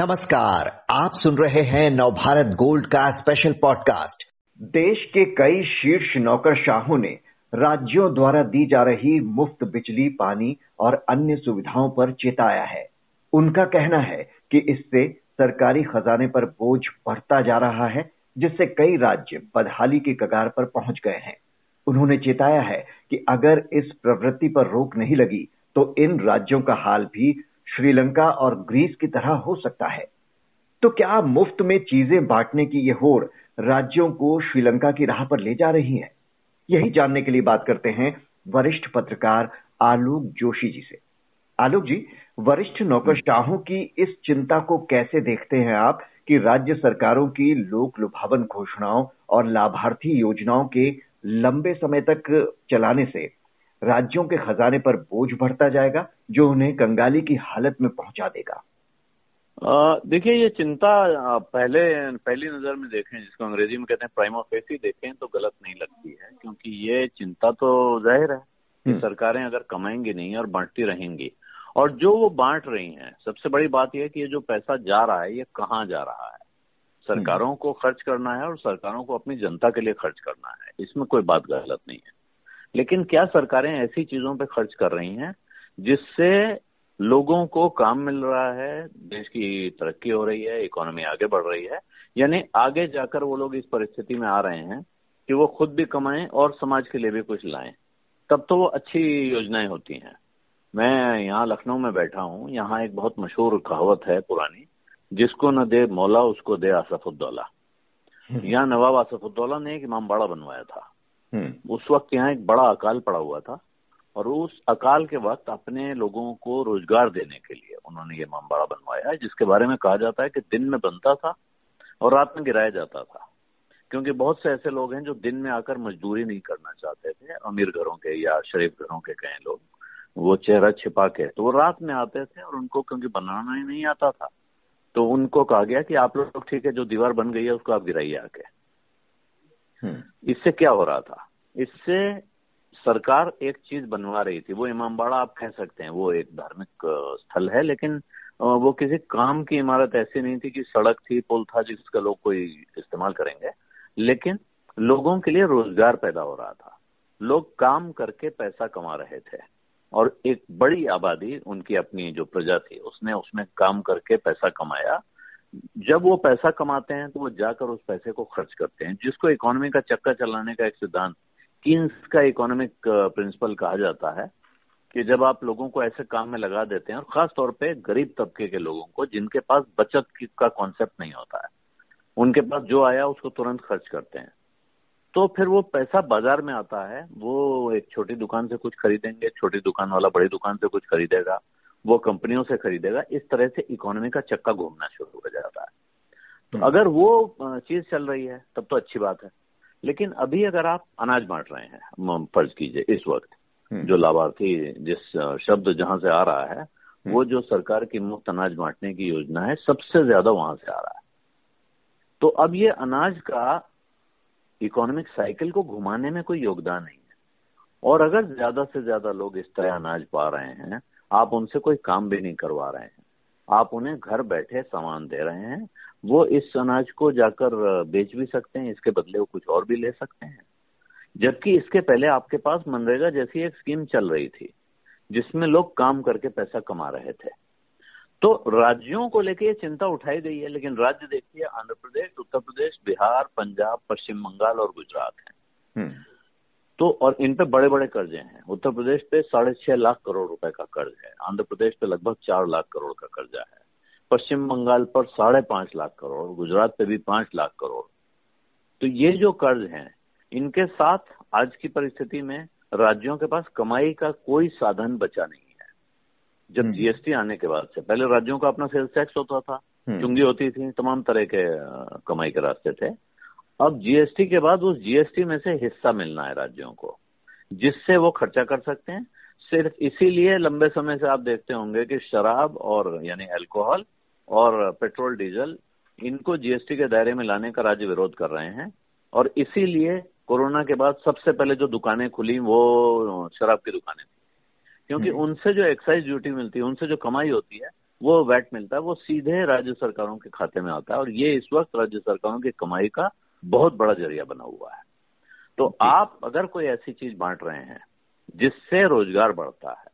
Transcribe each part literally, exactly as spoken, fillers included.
नमस्कार, आप सुन रहे हैं नवभारत गोल्ड का स्पेशल पॉडकास्ट। देश के कई शीर्ष नौकरशाहों ने राज्यों द्वारा दी जा रही मुफ्त बिजली, पानी और अन्य सुविधाओं पर चेताया है। उनका कहना है कि इससे सरकारी खजाने पर बोझ बढ़ता जा रहा है, जिससे कई राज्य बदहाली की कगार पर पहुंच गए हैं। उन्होंने चेताया है कि अगर इस प्रवृत्ति पर रोक नहीं लगी तो इन राज्यों का हाल भी श्रीलंका और ग्रीस की तरह हो सकता है। तो क्या मुफ्त में चीजें बांटने की ये होड़ राज्यों को श्रीलंका की राह पर ले जा रही है? यही जानने के लिए बात करते हैं वरिष्ठ पत्रकार आलोक जोशी जी से। आलोक जी, वरिष्ठ नौकरशाहों की इस चिंता को कैसे देखते हैं आप कि राज्य सरकारों की लोक लुभावन घोषणाओं और लाभार्थी योजनाओं के लंबे समय तक चलाने से राज्यों के खजाने पर बोझ बढ़ता जाएगा, जो उन्हें कंगाली की हालत में पहुंचा देगा? देखिए, ये चिंता पहले पहली नजर में देखें, जिसको अंग्रेजी में कहते हैं प्राइमा फेसी, देखें तो गलत नहीं लगती है, क्योंकि ये चिंता तो जाहिर है कि सरकारें अगर कमाएंगी नहीं और बांटती रहेंगी, और जो वो बांट रही हैं, सबसे बड़ी बात यह है कि ये जो पैसा जा रहा है ये कहाँ जा रहा है। सरकारों को खर्च करना है और सरकारों को अपनी जनता के लिए खर्च करना है, इसमें कोई बात गलत नहीं है। लेकिन क्या सरकारें ऐसी चीजों पे खर्च कर रही हैं जिससे लोगों को काम मिल रहा है, देश की तरक्की हो रही है, इकोनॉमी आगे बढ़ रही है? यानी आगे जाकर वो लोग इस परिस्थिति में आ रहे हैं कि वो खुद भी कमाएं और समाज के लिए भी कुछ लाएं, तब तो वो अच्छी योजनाएं होती हैं। मैं यहाँ लखनऊ में बैठा हूँ, यहाँ एक बहुत मशहूर कहावत है पुरानी, जिसको न दे मौला उसको दे आसफुद्दौला। यहाँ नवाब आसफुद्दौला ने एक इमामबाड़ा बनवाया था। उस वक्त यहाँ एक बड़ा अकाल पड़ा हुआ था, और उस अकाल के वक्त अपने लोगों को रोजगार देने के लिए उन्होंने ये इमामबाड़ा बनवाया है, जिसके बारे में कहा जाता है कि दिन में बनता था और रात में गिराया जाता था, क्योंकि बहुत से ऐसे लोग हैं जो दिन में आकर मजदूरी नहीं करना चाहते थे, अमीर घरों के या शरीफ घरों के कहें लोग, वो चेहरा छिपा के, तो वो रात में आते थे और उनको क्योंकि बनाना ही नहीं आता था तो उनको कहा गया कि आप लोग ठीक है, जो दीवार बन गई है उसको आप गिराइए आके। इससे क्या हो रहा था? इससे सरकार एक चीज बनवा रही थी। वो इमामबाड़ा आप कह सकते हैं, वो एक धार्मिक स्थल है, लेकिन वो किसी काम की इमारत ऐसी नहीं थी कि सड़क थी, पुल था जिसका लोग कोई इस्तेमाल करेंगे, लेकिन लोगों के लिए रोजगार पैदा हो रहा था। लोग काम करके पैसा कमा रहे थे, और एक बड़ी आबादी, उनकी अपनी जो प्रजा थी, उसने उसमें काम करके पैसा कमाया। जब वो पैसा कमाते हैं तो वो जाकर उस पैसे को खर्च करते हैं, जिसको इकोनॉमी का चक्का चलाने का एक सिद्धांत, कीन्स का इकोनॉमिक प्रिंसिपल कहा जाता है, कि जब आप लोगों को ऐसे काम में लगा देते हैं, और खास तौर पे गरीब तबके के लोगों को जिनके पास बचत का कॉन्सेप्ट नहीं होता है, उनके पास जो आया उसको तुरंत खर्च करते हैं, तो फिर वो पैसा बाजार में आता है। वो एक छोटी दुकान से कुछ खरीदेंगे, छोटी दुकान वाला बड़ी दुकान से कुछ खरीदेगा, वो कंपनियों से खरीदेगा, इस तरह से इकोनॉमी का चक्का घूमना शुरू हो जाता है। तो अगर वो चीज चल रही है तब तो अच्छी बात है, लेकिन अभी अगर आप अनाज बांट रहे हैं, फर्ज कीजिए इस वक्त जो लाभार्थी, जिस शब्द जहां से आ रहा है, वो जो सरकार की मुफ्त अनाज बांटने की योजना है, सबसे ज्यादा वहां से आ रहा है। तो अब ये अनाज का इकोनॉमिक साइकिल को घुमाने में कोई योगदान नहीं है, और अगर ज्यादा से ज्यादा लोग इस तरह अनाज पा रहे हैं, आप उनसे कोई काम भी नहीं करवा रहे हैं, आप उन्हें घर बैठे सामान दे रहे हैं, वो इस अनाज को जाकर बेच भी सकते हैं, इसके बदले वो कुछ और भी ले सकते हैं। जबकि इसके पहले आपके पास मनरेगा जैसी एक स्कीम चल रही थी, जिसमें लोग काम करके पैसा कमा रहे थे। तो राज्यों को लेके ये चिंता उठाई गई है, लेकिन राज्य देखिए आंध्र प्रदेश, उत्तर प्रदेश, बिहार, पंजाब, पश्चिम बंगाल और गुजरात है, तो और इन पे बड़े बड़े कर्जे हैं। उत्तर प्रदेश पे साढ़े छह लाख करोड़ रुपए का कर्ज है, आंध्र प्रदेश पे लगभग चार लाख करोड़ का कर्जा है, पश्चिम बंगाल पर साढ़े पांच लाख करोड़, गुजरात पे भी पांच लाख करोड़। तो ये जो कर्ज हैं, इनके साथ आज की परिस्थिति में राज्यों के पास कमाई का कोई साधन बचा नहीं है। जब जीएसटी आने के बाद से, पहले राज्यों का अपना सेल्स टैक्स होता था, चुंगी होती थी, तमाम तरह के कमाई के रास्ते थे। अब जीएसटी के बाद उस जीएसटी में से हिस्सा मिलना है राज्यों को, जिससे वो खर्चा कर सकते हैं। सिर्फ इसीलिए लंबे समय से आप देखते होंगे कि शराब और यानी अल्कोहल और पेट्रोल डीजल, इनको जीएसटी के दायरे में लाने का राज्य विरोध कर रहे हैं, और इसीलिए कोरोना के बाद सबसे पहले जो दुकानें खुली वो शराब की दुकानें थी, क्योंकि उनसे जो एक्साइज ड्यूटी मिलती है, उनसे जो कमाई होती है, वो वैट मिलता है वो सीधे राज्य सरकारों के खाते में आता है, और ये इस वक्त राज्य सरकारों की कमाई का बहुत बड़ा जरिया बना हुआ है। तो आप अगर कोई ऐसी चीज बांट रहे हैं जिससे रोजगार बढ़ता है,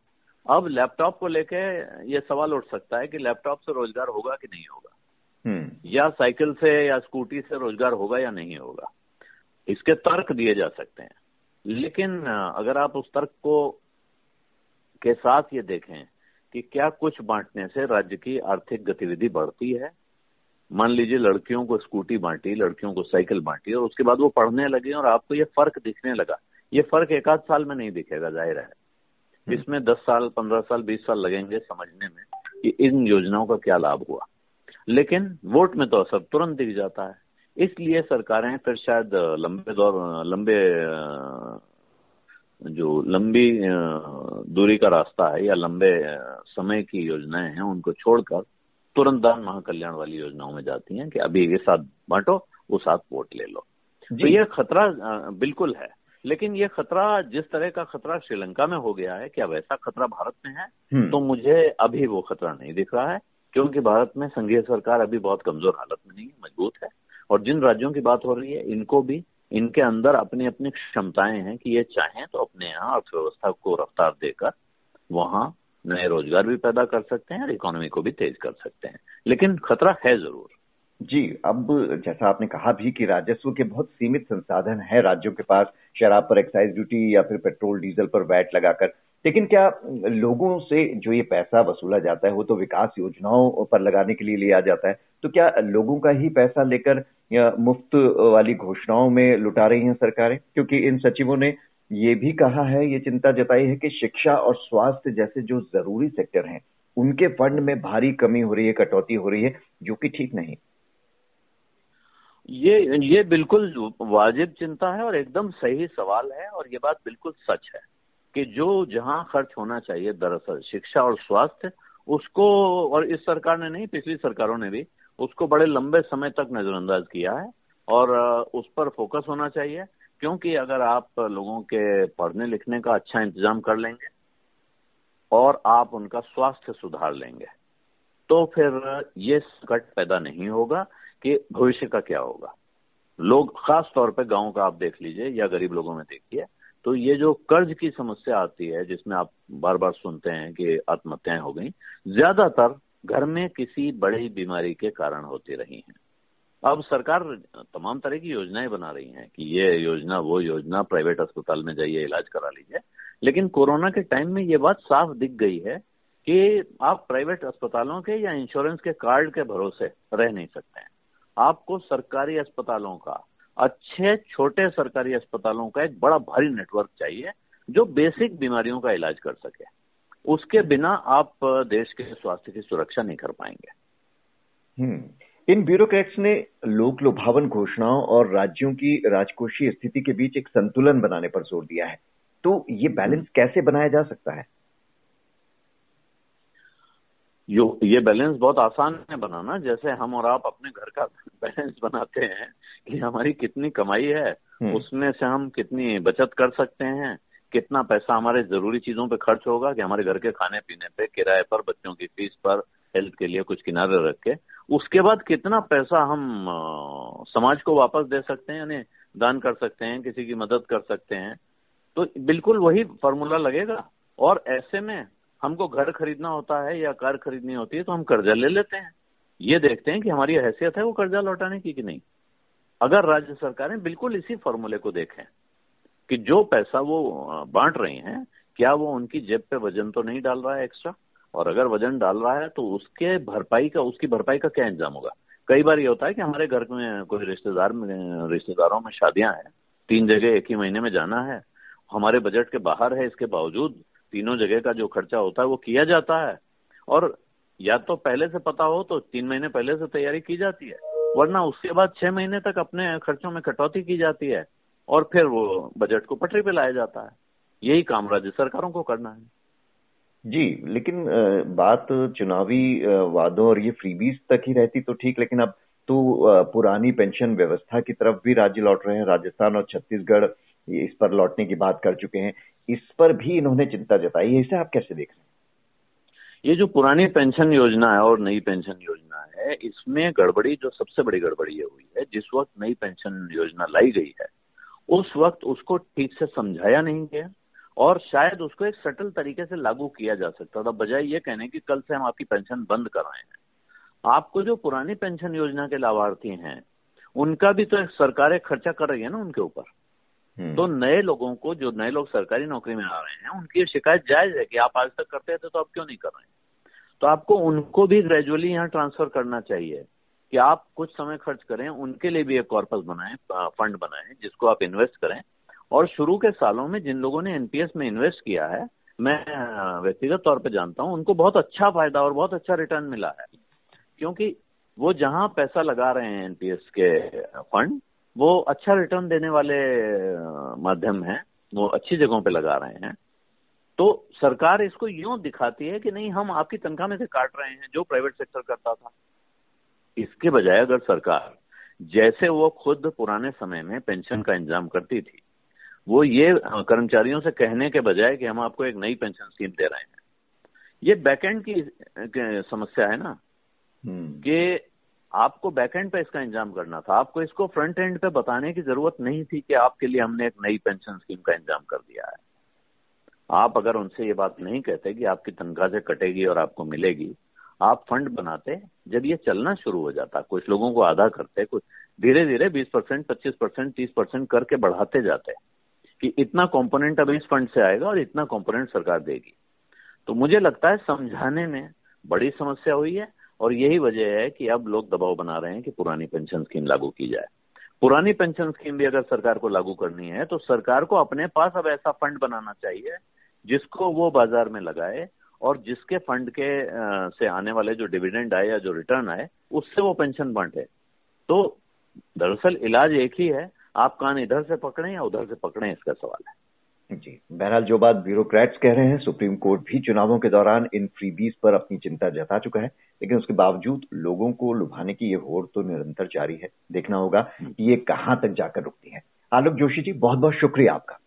अब लैपटॉप को लेके ये सवाल उठ सकता है कि लैपटॉप से रोजगार होगा कि नहीं होगा, या साइकिल से या स्कूटी से रोजगार होगा या नहीं होगा, इसके तर्क दिए जा सकते हैं। लेकिन अगर आप उस तर्क को के साथ ये देखें कि क्या कुछ बांटने से राज्य की आर्थिक गतिविधि बढ़ती है, मान लीजिए लड़कियों को स्कूटी बांटी, लड़कियों को साइकिल बांटी, और उसके बाद वो पढ़ने लगे और आपको ये फर्क दिखने लगा। ये फर्क एक आध साल में नहीं दिखेगा, जाहिर है इसमें दस साल पंद्रह साल बीस साल लगेंगे समझने में कि इन योजनाओं का क्या लाभ हुआ, लेकिन वोट में तो सब तुरंत दिख जाता है। इसलिए सरकारें फिर शायद लंबे दौर लंबे जो लंबी दूरी का रास्ता है या लंबे समय की योजनाएं हैं उनको छोड़कर तुरंत दान महाकल्याण वाली योजनाओं में जाती हैं कि अभी ये साथ बांटो वो साथ वोट ले लो। तो ये खतरा बिल्कुल है, लेकिन ये खतरा जिस तरह का खतरा श्रीलंका में हो गया है क्या वैसा खतरा भारत में है, तो मुझे अभी वो खतरा नहीं दिख रहा है, क्योंकि भारत में संघीय सरकार अभी बहुत कमजोर हालत में नहीं है, मजबूत है। और जिन राज्यों की बात हो रही है इनको भी इनके अंदर अपनी अपनी क्षमताएं हैं कि ये चाहें तो अपने यहाँ अर्थव्यवस्था को रफ्तार देकर वहाँ नए रोजगार भी पैदा कर सकते हैं और इकोनॉमी को भी तेज कर सकते हैं, लेकिन खतरा है जरूर। जी, अब जैसा आपने कहा भी कि राजस्व के बहुत सीमित संसाधन हैं राज्यों के पास, शराब पर एक्साइज ड्यूटी या फिर पेट्रोल डीजल पर वैट लगाकर, लेकिन क्या लोगों से जो ये पैसा वसूला जाता है वो तो विकास योजनाओं पर लगाने के लिए लिया जाता है, तो क्या लोगों का ही पैसा लेकर मुफ्त वाली घोषणाओं में लुटा रही हैं सरकारें? क्योंकि इन सचिवों ने ये भी कहा है, ये चिंता जताई है कि शिक्षा और स्वास्थ्य जैसे जो जरूरी सेक्टर हैं उनके फंड में भारी कमी हो रही है, कटौती हो रही है, जो कि ठीक नहीं। ये ये बिल्कुल वाजिब चिंता है और एकदम सही सवाल है, और ये बात बिल्कुल सच है कि जो जहाँ खर्च होना चाहिए दरअसल शिक्षा और स्वास्थ्य, उसको और इस सरकार ने नहीं पिछली सरकारों ने भी उसको बड़े लंबे समय तक नजरअंदाज किया है, और उस पर फोकस होना चाहिए। क्योंकि अगर आप लोगों के पढ़ने लिखने का अच्छा इंतजाम कर लेंगे और आप उनका स्वास्थ्य सुधार लेंगे तो फिर ये संकट पैदा नहीं होगा कि भविष्य का क्या होगा। लोग खास तौर पे गाँव का आप देख लीजिए या गरीब लोगों में देखिए, तो ये जो कर्ज की समस्या आती है जिसमें आप बार बार सुनते हैं कि आत्महत्याएं हो गई, ज्यादातर घर में किसी बड़ी बीमारी के कारण होती रही हैं। अब सरकार तमाम तरह की योजनाएं बना रही हैं कि ये योजना वो योजना, प्राइवेट अस्पताल में जाइए इलाज करा लीजिए, लेकिन कोरोना के टाइम में ये बात साफ दिख गई है कि आप प्राइवेट अस्पतालों के या इंश्योरेंस के कार्ड के भरोसे रह नहीं सकते हैं। आपको सरकारी अस्पतालों का, अच्छे छोटे सरकारी अस्पतालों का एक बड़ा भारी नेटवर्क चाहिए जो बेसिक बीमारियों का इलाज कर सके। उसके बिना आप देश के स्वास्थ्य की सुरक्षा नहीं कर पाएंगे। इन ब्यूरोक्रेट्स ने लोक लुभावन घोषणाओं और राज्यों की राजकोषीय स्थिति के बीच एक संतुलन बनाने पर जोर दिया है, तो ये बैलेंस कैसे बनाया जा सकता है? यो, ये बैलेंस बहुत आसान है बनाना, जैसे हम और आप अपने घर का बैलेंस बनाते हैं कि हमारी कितनी कमाई है, उसमें से हम कितनी बचत कर सकते हैं, कितना पैसा हमारे जरूरी चीजों पे खर्च होगा कि हमारे घर के खाने पीने पे, किराए पर, बच्चों की फीस पर, हेल्थ के लिए कुछ किनारे रख के, उसके बाद कितना पैसा हम समाज को वापस दे सकते हैं, यानी दान कर सकते हैं, किसी की मदद कर सकते हैं। तो बिल्कुल वही फार्मूला लगेगा। और ऐसे में हमको घर खरीदना होता है या कार खरीदनी होती है तो हम कर्जा ले लेते हैं, ये देखते हैं कि हमारी हैसियत है वो कर्जा लौटाने की कि नहीं। अगर राज्य सरकारें बिल्कुल इसी फॉर्मूले को देखें कि जो पैसा वो बांट रही हैं क्या वो उनकी जेब पे वजन तो नहीं डाल रहा है एक्स्ट्रा, और अगर वजन डाल रहा है तो उसके भरपाई का उसकी भरपाई का क्या इंतजाम होगा। कई बार ये होता है कि हमारे घर में कोई रिश्तेदार में रिश्तेदारों में शादियां हैं, तीन जगह एक ही महीने में जाना है, हमारे बजट के बाहर है, इसके बावजूद तीनों जगह का जो खर्चा होता है वो किया जाता है। और या तो पहले से पता हो तो तीन महीने पहले से तैयारी की जाती है, वरना उसके बाद छह महीने तक अपने खर्चों में कटौती की जाती है और फिर वो बजट को पटरी पे लाया जाता है। यही काम राज्य सरकारों को करना है। जी, लेकिन बात चुनावी वादों और ये फ्रीबीज तक ही रहती तो ठीक, लेकिन अब तो पुरानी पेंशन व्यवस्था की तरफ भी राज्य लौट रहे हैं। राजस्थान और छत्तीसगढ़ ये इस पर लौटने की बात कर चुके हैं, इस पर भी इन्होंने चिंता जताई है, इसे आप कैसे देख रहे हैं? ये जो पुरानी पेंशन योजना है और नई पेंशन योजना है, इसमें गड़बड़ी, जो सबसे बड़ी गड़बड़ी ये हुई है, जिस वक्त नई पेंशन योजना लाई गई है उस वक्त उसको ठीक से समझाया नहीं गया और शायद उसको एक सटल तरीके से लागू किया जा सकता था, बजाय ये कहने की कल से हम आपकी पेंशन बंद कर रहे हैं। आपको जो पुरानी पेंशन योजना के लाभार्थी हैं उनका भी तो एक सरकारें खर्चा कर रही है ना उनके ऊपर, तो नए लोगों को, जो नए लोग सरकारी नौकरी में आ रहे हैं, उनकी ये शिकायत जायज है कि आप आज तक करते थे तो आप क्यों नहीं कर रहे हैं। तो आपको उनको भी ग्रेजुअली यहाँ ट्रांसफर करना चाहिए कि आप कुछ समय खर्च करें, उनके लिए भी एक कॉर्पस बनाएं, फंड बनाएं जिसको आप इन्वेस्ट करें, और शुरू के सालों में जिन लोगों ने एनपीएस में इन्वेस्ट किया है, मैं व्यक्तिगत तौर पर जानता हूँ, उनको बहुत अच्छा फायदा और बहुत अच्छा रिटर्न मिला है, क्योंकि वो जहाँ पैसा लगा रहे हैं एनपीएस के फंड, वो अच्छा रिटर्न देने वाले माध्यम हैं, वो अच्छी जगहों पे लगा रहे हैं। तो सरकार इसको यूं दिखाती है कि नहीं, हम आपकी तनख्वाह में से काट रहे हैं जो प्राइवेट सेक्टर करता था। इसके बजाय अगर सरकार, जैसे वो खुद पुराने समय में पेंशन का इंतजाम करती थी, वो ये कर्मचारियों से कहने के बजाय कि हम आपको एक नई पेंशन स्कीम दे रहे हैं, ये बैकएंड की समस्या है ना, कि आपको बैकएंड पे इसका इंतजाम करना था, आपको इसको फ्रंट एंड पे बताने की जरूरत नहीं थी कि आपके लिए हमने एक नई पेंशन स्कीम का इंतजाम कर दिया है। आप अगर उनसे ये बात नहीं कहते कि आपकी तनख्वाह से कटेगी और आपको मिलेगी, आप फंड बनाते, जब ये चलना शुरू हो जाता, कुछ लोगों को आधा करते, कुछ धीरे धीरे बीस परसेंट, पच्चीस परसेंट, तीस परसेंट करके बढ़ाते जाते कि इतना कॉम्पोनेंट अब इस फंड से आएगा और इतना कॉम्पोनेंट सरकार देगी। तो मुझे लगता है समझाने में बड़ी समस्या हुई है और यही वजह है कि अब लोग दबाव बना रहे हैं कि पुरानी पेंशन स्कीम लागू की जाए। पुरानी पेंशन स्कीम भी अगर सरकार को लागू करनी है तो सरकार को अपने पास अब ऐसा फंड बनाना चाहिए जिसको वो बाजार में लगाए और जिसके फंड के आ, से आने वाले जो डिविडेंड आए या जो रिटर्न आए उससे वो पेंशन बांटे। तो दरअसल इलाज एक ही है, आप कान इधर से पकड़ें या उधर से पकड़ें, इसका सवाल है जी। बहरहाल जो बात ब्यूरोक्रेट्स कह रहे हैं, सुप्रीम कोर्ट भी चुनावों के दौरान इन फ्रीबीज पर अपनी चिंता जता चुका है, लेकिन उसके बावजूद लोगों को लुभाने की ये होड़ तो निरंतर जारी है। देखना होगा कि ये कहाँ तक जाकर रुकती है। आलोक जोशी जी, बहुत बहुत शुक्रिया आपका।